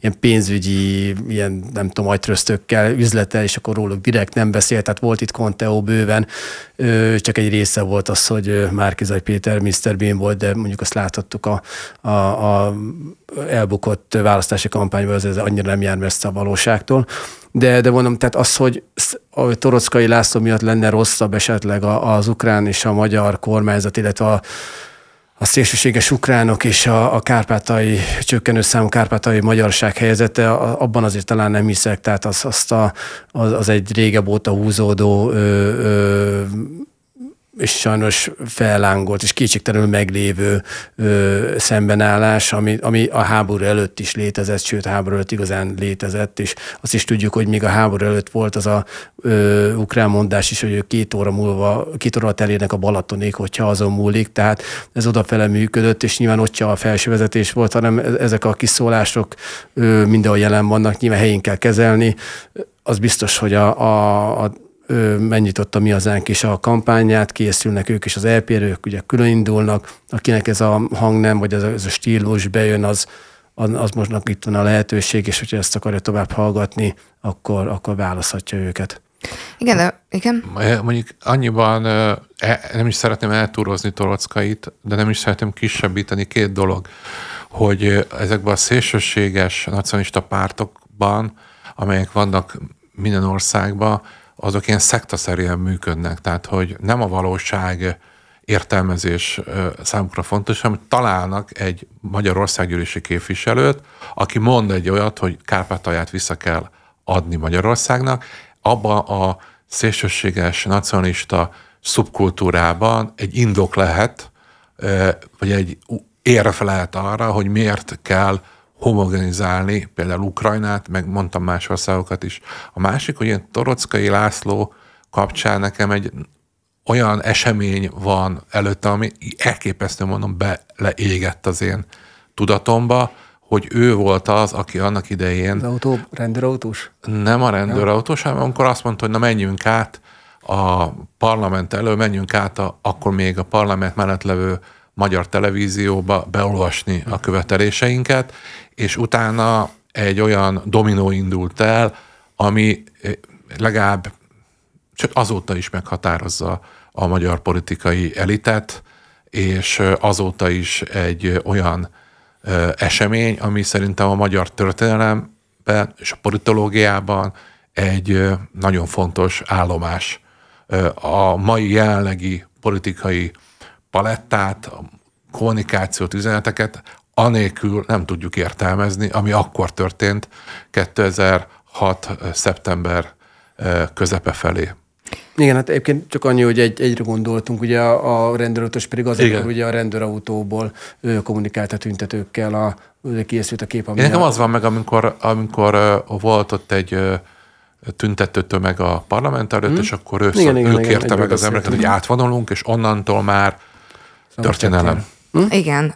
ilyen pénzügyi, ilyen nem tudom, agytröztökkel üzlete, és akkor róluk direkt nem beszélt, tehát volt itt Conteo bőven, csak egy része volt az, hogy Márki-Zay Péter Mr. Bean volt, de mondjuk azt láthattuk a elbukott választási kampányban, ez annyira nem jár messze a valóságtól. De mondom, tehát az, hogy a Toroczkai László miatt lenne rosszabb esetleg az ukrán és a magyar kormányzat, illetve a szélsőséges ukránok és a kárpátai, csökkenő számú kárpátai magyarság helyzete, abban azért talán nem hiszek, tehát az egy régebb óta húzódó és sajnos fellángolt és kétségtelenül meglévő szembenállás, ami a háború előtt is létezett, sőt a háború előtt igazán létezett, és azt is tudjuk, hogy még a háború előtt volt az a ukrán mondás is, hogy ő 2 óra telérnek a Balatonék, hogyha azon múlik, tehát ez odafele működött, és nyilván ott sem a felső vezetés volt, hanem ezek a kiszólások mindenhol jelen vannak, nyilván helyén kell kezelni. Az biztos, hogy megnyitott a Mi Hazánk is a kampányát, készülnek ők is az EP-rők, ugye külön indulnak, akinek ez a hang nem, vagy ez a stílus bejön, az mostnak itt van a lehetőség, és hogyha ezt akarja tovább hallgatni, akkor választhatja őket. Igen, igen. Mondjuk annyiban nem is szeretném eltúrozni Toroczkait, de nem is szeretném kisebbíteni két dolog, hogy ezekben a szélsőséges nacionalista pártokban, amelyek vannak minden országban, azok ilyen szektaszerűen működnek, tehát hogy nem a valóság értelmezés számukra fontos, hanem találnak egy magyarországgyűlési képviselőt, aki mond egy olyat, hogy Kárpátalját vissza kell adni Magyarországnak. Abba a szélsőséges, nacionalista szubkultúrában egy indok lehet, vagy egy érv lehet arra, hogy miért kell homogenizálni például Ukrajnát, meg mondtam más országokat is. A másik, hogy ilyen Toroczkai László kapcsán nekem egy olyan esemény van előtte, ami elképesztő, mondom, beleégett az én tudatomba, hogy ő volt az, aki annak idején... Az autó, rendőrautós? Nem a rendőrautós, hanem amikor azt mondta, hogy na menjünk át a parlament elől, menjünk át akkor még a parlament mellett levő magyar televízióba beolvasni a követeléseinket, és utána egy olyan dominó indult el, ami legalább csak azóta is meghatározza a magyar politikai elitet, és azóta is egy olyan esemény, ami szerintem a magyar történelemben és a politológiában egy nagyon fontos állomás. A mai jelenlegi politikai palettát, kommunikációt, üzeneteket anélkül nem tudjuk értelmezni, ami akkor történt 2006. szeptember közepe felé. Igen, hát egyébként csak annyi, hogy egyre gondoltunk, ugye a rendőrautós pedig azért, ugye a rendőrautóból kommunikált a tüntetőkkel, készült a kép. Nekem az van meg, amikor volt ott egy tüntető tömeg a parlament előtt, és akkor ő kérte meg az embereket, hogy átvonulunk, és onnantól már történelem. Igen,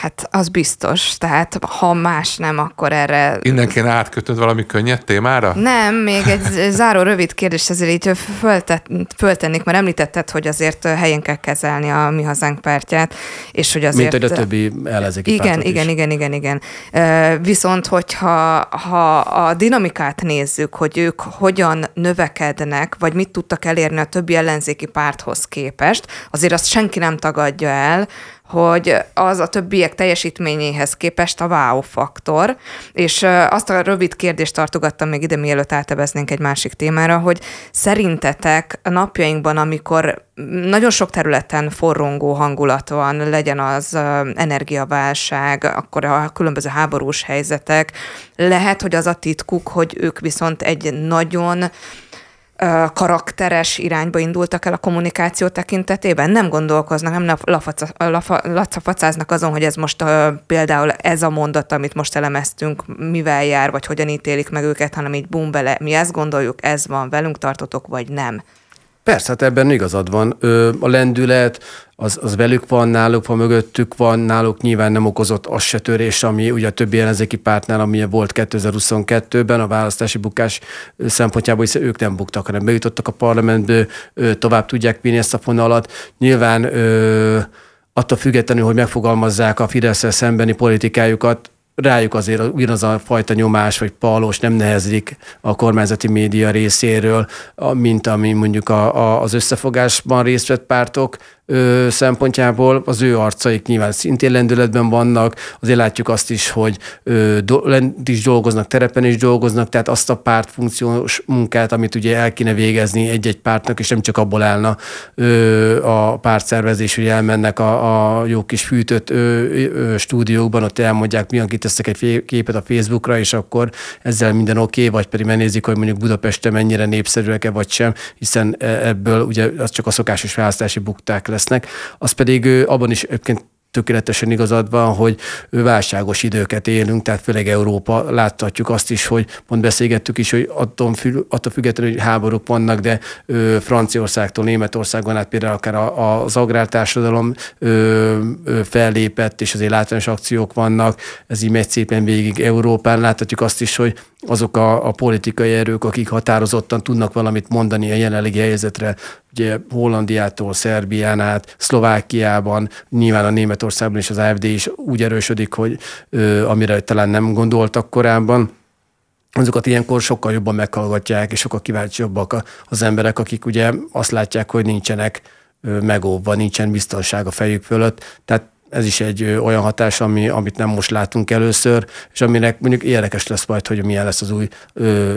hát az biztos, tehát ha más nem, akkor erre... Innen kéne átkötnöd valami könnyed témára? Nem, még egy záró rövid kérdés, ezért így föltennék, mert említetted, hogy azért helyen kell kezelni a Mi Hazánk pártját, és hogy azért... Mint hogy a többi ellenzéki pártot is. Igen. Viszont, hogyha a dinamikát nézzük, hogy ők hogyan növekednek, vagy mit tudtak elérni a többi ellenzéki párthoz képest, azért azt senki nem tagadja el, hogy az a többiek teljesítményéhez képest a wow faktor, és azt a rövid kérdést tartogattam még ide, mielőtt áteveznénk egy másik témára, hogy szerintetek a napjainkban, amikor nagyon sok területen forrongó hangulat van, legyen az energiaválság, akkor a különböző háborús helyzetek, lehet, hogy az a titkuk, hogy ők viszont egy nagyon karakteres irányba indultak el a kommunikáció tekintetében? Nem gondolkoznak, nem lacafacáznak azon, hogy ez most például ez a mondat, amit most elemeztünk, mivel jár, vagy hogyan ítélik meg őket, hanem így bum bele, mi ezt gondoljuk, ez van, velünk tartotok, vagy nem? Persze, hát ebben igazad van. A lendület, az velük van, náluk van, mögöttük van, náluk nyilván nem okozott az se törés, ami ugye a többi ellenzéki pártnál, ami volt 2022-ben a választási bukás szempontjából, hiszen ők nem buktak, hanem bejutottak a parlamentbe, tovább tudják vinni ezt a fonalat. Nyilván attól függetlenül, hogy megfogalmazzák a Fidesz-szel szembeni politikájukat, rájuk azért ugyanaz a fajta nyomás vagy palós nem nehezik a kormányzati média részéről, mint ami mondjuk az összefogásban részt vett pártok szempontjából. Az ő arcaik nyilván szintén lendületben vannak, azért látjuk azt is, hogy lent is dolgoznak, terepen is dolgoznak, tehát azt a pártfunkciós munkát, amit ugye el kéne végezni egy-egy pártnak, és nem csak abból állna a pártszervezés, hogy elmennek a jó kis fűtött stúdiókban, ott elmondják, milyen kitesznek egy képet a Facebookra, és akkor ezzel minden oké, vagy pedig megnézik, hogy mondjuk Budapesten mennyire népszerűek-e vagy sem, hiszen ebből ugye az csak a szokásos választási bukták lesznek. Az pedig abban is egyébként tökéletesen igazad van, hogy válságos időket élünk, tehát főleg Európa, láthatjuk azt is, hogy pont beszélgettük is, hogy attól függetlenül, hogy háborúk vannak, de Franciaországtól Németországon át például akár az agrártársadalom fellépett, és azért látványos akciók vannak, ez így megy szépen végig Európán. Láthatjuk azt is, hogy azok a politikai erők, akik határozottan tudnak valamit mondani a jelenlegi helyzetre, ugye Hollandiától, Szerbián át, Szlovákiában, nyilván a Németországban is az AfD is úgy erősödik, hogy amire talán nem gondoltak korábban, azokat ilyenkor sokkal jobban meghallgatják, és sokkal kíváncsiabbak az emberek, akik ugye azt látják, hogy nincsenek megóvva, nincsen biztonság a fejük fölött. Tehát ez is egy olyan hatás, amit nem most látunk először, és aminek mondjuk érdekes lesz majd, hogy milyen lesz az új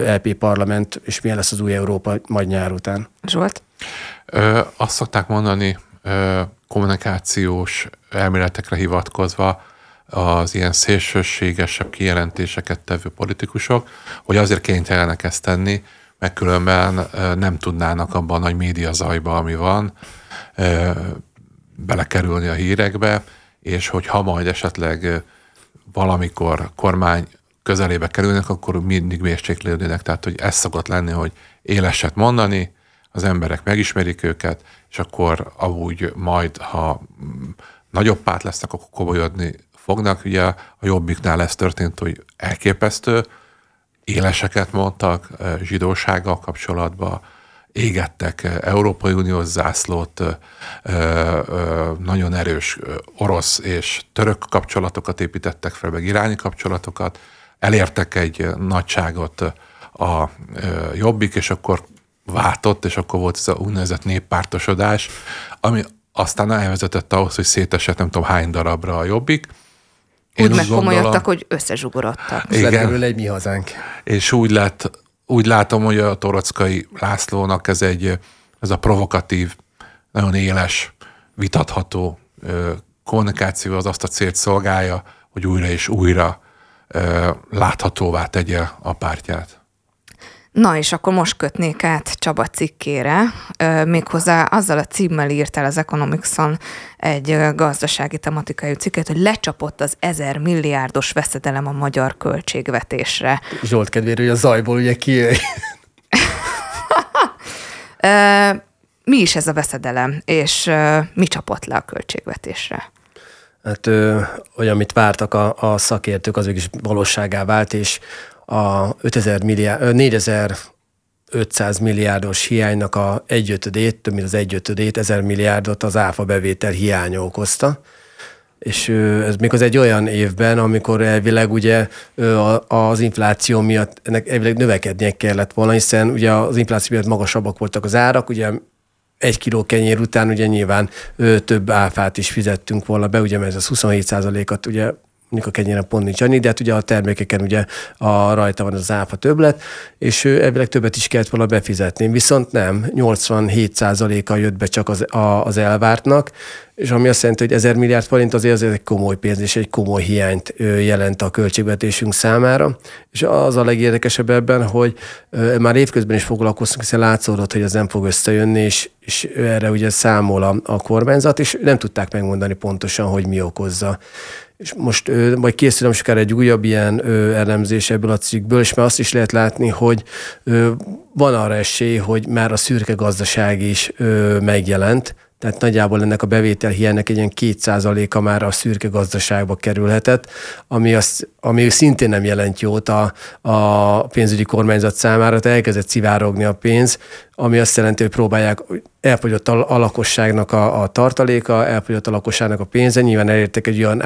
LP parlament, és milyen lesz az új Európa majd nyár után. Zsolt? Azt szokták mondani kommunikációs elméletekre hivatkozva az ilyen szélsőségesebb kijelentéseket tevő politikusok, hogy azért kénytelenek ezt tenni, mert különben nem tudnának abban a nagy médiazajba, ami van, belekerülni a hírekbe, és hogy ha majd esetleg valamikor kormány közelébe kerülnek, akkor mindig mérséklődnek. Tehát, hogy ez szokott lenni, hogy éleset mondani, az emberek megismerik őket, és akkor amúgy majd, ha nagyobb párt lesznek, akkor komolyodni fognak. Ugye a Jobbiknál ez történt, hogy elképesztő, éleseket mondtak zsidósággal kapcsolatban, égettek Európai Uniós zászlót, nagyon erős orosz és török kapcsolatokat építettek fel, meg iráni kapcsolatokat, elértek egy nagyságot a Jobbik, és akkor váltott, és akkor volt ez a úgynevezett néppártosodás, ami aztán elvezetett ahhoz, hogy szétesett nem tudom hány darabra a Jobbik. Úgy megkomolyodtak, hogy összezsugorodtak. Igen. Egy Mi Hazánk. És úgy látom, hogy a Toroczkai Lászlónak ez a provokatív, nagyon éles, vitatható kommunikáció az azt a célt szolgálja, hogy újra és újra láthatóvá tegye a pártját. Na és akkor most kötnék át Csaba cikkére, méghozzá azzal a címmel írtál az economx-on egy gazdasági tematikai cikket, hogy lecsapott az 1000 milliárdos veszedelem a magyar költségvetésre. Zsolt kedvéről, hogy a zajból ugye kijöjj. Mi is ez a veszedelem, és mi csapott le a költségvetésre? Hát olyan, amit vártak a szakértők, az is valóságá vált, és a 4500 milliárdos hiánynak a egyötödét, több mint az egyötödét, 1000 milliárdot az áfa bevétel hiánya okozta. És ez még az egy olyan évben, amikor elvileg ugye az infláció miatt ennek elvileg növekednie kellett volna, hiszen ugye az infláció miatt magasabbak voltak az árak, ugye egy kiló kenyér után ugye nyilván több áfát is fizettünk volna be, ugye mert ez 27%-at ugye mondjuk a kenyéren pont nincs annyi, de hát ugye a termékeken ugye rajta van az áfa többlet, és elvileg többet is kellett volna befizetni. Viszont nem, 87%-a jött be csak az elvártnak, és ami azt jelenti, hogy 1000 milliárd forint azért egy komoly pénz, és egy komoly hiányt jelent a költségvetésünk számára. És az a legérdekesebb ebben, hogy már évközben is foglalkoztunk, hiszen látszódott, hogy ez nem fog összejönni, és erre ugye számol a kormányzat, és nem tudták megmondani pontosan, hogy mi okozza. És most majd készülöm sokára egy újabb ilyen elemzés ebből a cikkből, és már azt is lehet látni, hogy van arra esély, hogy már a szürke gazdaság is megjelent, tehát nagyjából ennek a bevételhiánynak egy ilyen 2%-a már a szürke gazdaságba kerülhetett, ami szintén nem jelent jót a pénzügyi kormányzat számára, tehát elkezdett szivárogni a pénz, ami azt jelenti, hogy próbálják, elfogyott a lakosságnak a tartaléka, elfogyott a lakosságnak a pénze, nyilván elértek egy olyan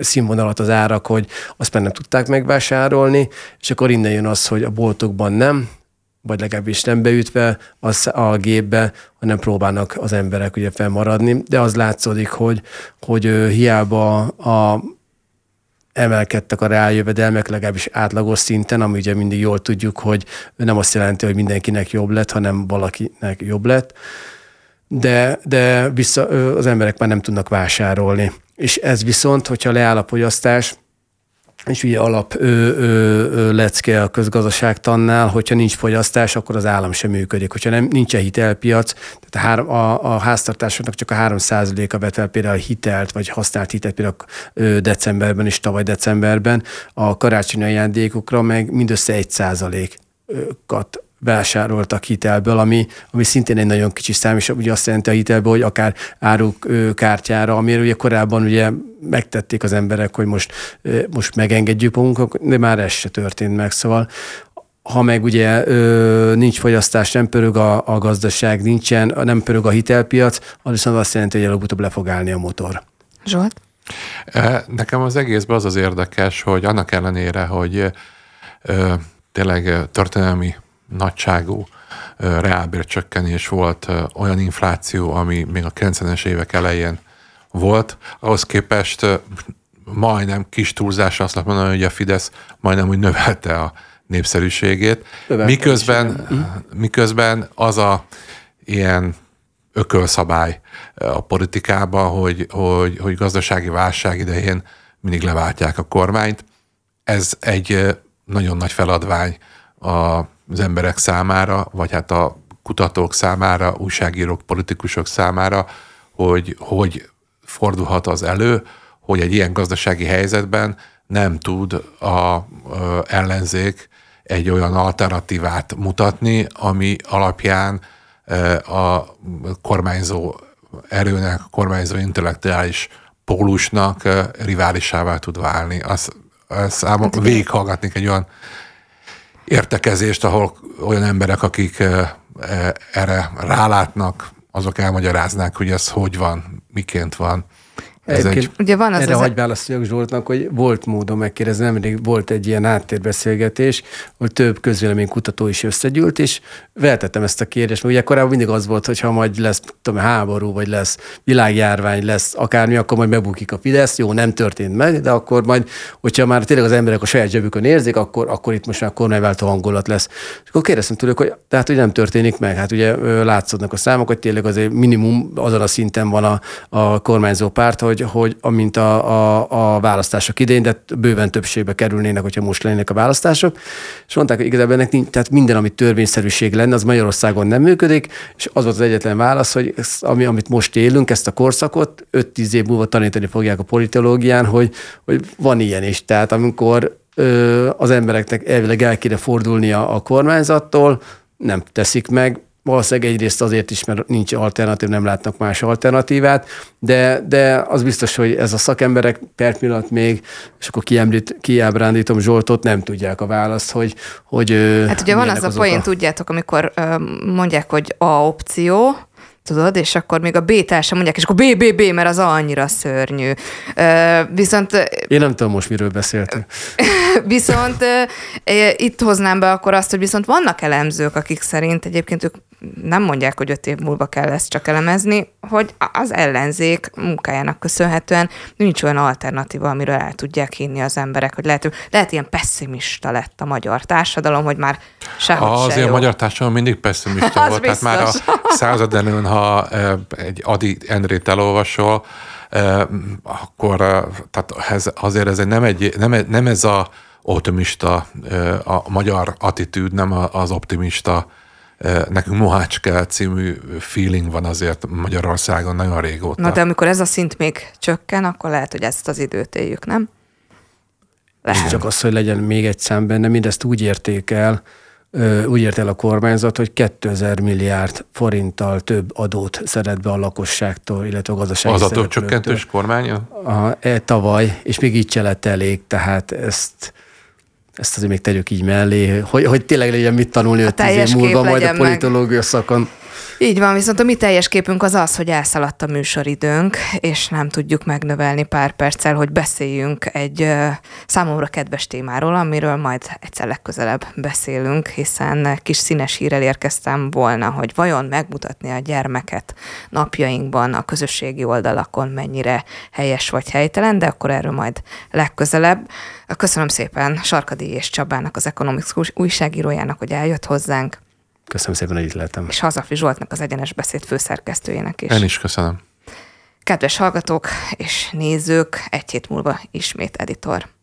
színvonalat az árak, hogy azt már nem tudták megvásárolni, és akkor innen jön az, hogy a boltokban nem, vagy legalábbis nem beütve az a gépbe, hanem próbálnak az emberek ugye fennmaradni. De az látszódik, hogy hiába emelkedtek a reáljövedelmek, legalábbis átlagos szinten, ami ugye mindig jól tudjuk, hogy nem azt jelenti, hogy mindenkinek jobb lett, hanem valakinek jobb lett. De az emberek már nem tudnak vásárolni. És ez viszont, hogyha leáll a fogyasztás, és ugye alap lecke a közgazdaságtannál, hogyha nincs fogyasztás, akkor az állam sem működik. Hogyha nincsen hitelpiac, tehát a háztartásoknak csak a 3%-a vett fel például hitelt, vagy használt hitelt például decemberben és tavaly decemberben, a karácsonyi ajándékokra meg mindössze 1%-kat vásároltak hitelből, ami szintén egy nagyon kicsi szám, és ugye azt jelenti a hitelből, hogy akár árukártyára, amire ugye korábban ugye megtették az emberek, hogy most megengedjük magunkat, de már ez se történt meg, szóval ha meg ugye nincs fogyasztás, nem pörög a gazdaság, nem pörög a hitelpiac, az viszont azt jelenti, hogy előbb-utóbb le fog állni a motor. Zsolt? Nekem az egészben az érdekes, hogy annak ellenére, hogy tényleg történelmi nagyságú reálbércsökkenés volt, olyan infláció, ami még a 90-es évek elején volt. Ahhoz képest majdnem kis túlzásra azt lehet mondani, hogy a Fidesz majdnem úgy növelte a népszerűségét. Miközben az a ilyen ökölszabály a politikában, hogy gazdasági válság idején mindig leváltják a kormányt. Ez egy nagyon nagy feladvány az emberek számára, vagy hát a kutatók számára, újságírók, politikusok számára, hogy fordulhat az elő, hogy egy ilyen gazdasági helyzetben nem tud az ellenzék egy olyan alternatívát mutatni, ami alapján a kormányzó erőnek, a kormányzó intellektuális pólusnak riválisává tud válni. Végighallgatnék egy olyan értekezést, ahol olyan emberek, akik erre rálátnak, azok elmagyaráznák, hogy ez hogy van, miként van. Ugye van erre hagyj válaszoljak Zsoltnak, hogy volt módon megkérdezni, nemrég volt egy ilyen háttérbeszélgetés, hogy több közvéleménykutató is összegyűlt, és vetettem ezt a kérdést, mert ugye korábban mindig az volt, hogy ha majd lesz háború, vagy lesz világjárvány, lesz akármi, akkor majd megbukik a Fidesz, jó, nem történt meg, de akkor majd, hogyha már tényleg az emberek a saját zsebükön érzik, akkor itt most már kormányváltó hangulat lesz. És akkor kérdeztem tőlük, hogy tehát hogy nem történik meg, hát ugye látszódnak a számok, hogy tényleg azért minimum azon a szinten van a kormányzó párt, hogy amint a választások idején, de bőven többségbe kerülnének, hogyha most lennének a választások, és mondták, hogy igazából ennek nincs, tehát minden, ami törvényszerűség lenne, az Magyarországon nem működik, és az volt az egyetlen válasz, hogy amit most élünk, ezt a korszakot, 5-10 év múlva tanítani fogják a politológián, hogy van ilyen is, tehát amikor az embereknek elvileg el kéne fordulnia a kormányzattól, nem teszik meg, valószínűleg egyrészt azért is, mert nincs alternatív, nem látnak más alternatívát, de az biztos, hogy ez a szakemberek per pillanat még, és akkor kiábrándítom Zsoltot, nem tudják a választ, hogy hát ugye van az a poén, tudjátok, amikor mondják, hogy A opció, tudod, és akkor még a B-társa mondják, és akkor B, mert az A annyira szörnyű. Viszont... Én nem tudom most, miről beszéltem. Viszont itt hoznám be akkor azt, hogy viszont vannak elemzők, akik szerint egyébként ők nem mondják, hogy 5 év múlva kell ezt csak elemezni, hogy az ellenzék munkájának köszönhetően nincs olyan alternatíva, amiről el tudják hinni az emberek, hogy lehet ilyen pessimista lett a magyar társadalom, hogy már sehogy se jó. Azért a magyar társadalom mindig pessimista volt, biztos. Tehát már a század előn ha egy Adi Endrét elolvasol, akkor tehát ez, azért ez nem ez az optimista, a magyar attitűd, nem az optimista, nekünk Mohács kell című feeling van azért Magyarországon nagyon régóta. Na de amikor ez a szint még csökken, akkor lehet, hogy ezt az időt éljük, nem? Lehet. Csak az, hogy legyen még egy szám benne, mindezt úgy ért el a kormányzat, hogy 2000 milliárd forinttal több adót szedett be a lakosságtól, illetve a gazdasági szereplőktől. Az adócsökkentős kormánya? Tavaly, és még így se lett elég, tehát ezt azért még tegyük így mellé, hogy tényleg legyen mit tanulni 5-10 év múlva, majd a politológia szakon. Így van, viszont a mi teljes képünk az az, hogy elszaladt a műsoridőnk, és nem tudjuk megnövelni pár perccel, hogy beszéljünk egy számomra kedves témáról, amiről majd egyszer legközelebb beszélünk, hiszen kis színes hírrel érkeztem volna, hogy vajon megmutatni a gyermeket napjainkban a közösségi oldalakon mennyire helyes vagy helytelen, de akkor erről majd legközelebb. Köszönöm szépen Sarkadi-Illyés Csabának, az economx újságírójának, hogy eljött hozzánk. Köszönöm szépen, hogy itt lehetem. És Hazafi Zsoltnak, az Egyenes Beszéd főszerkesztőjének is. Én is köszönöm. Kedves hallgatók és nézők, egy hét múlva ismét Editor.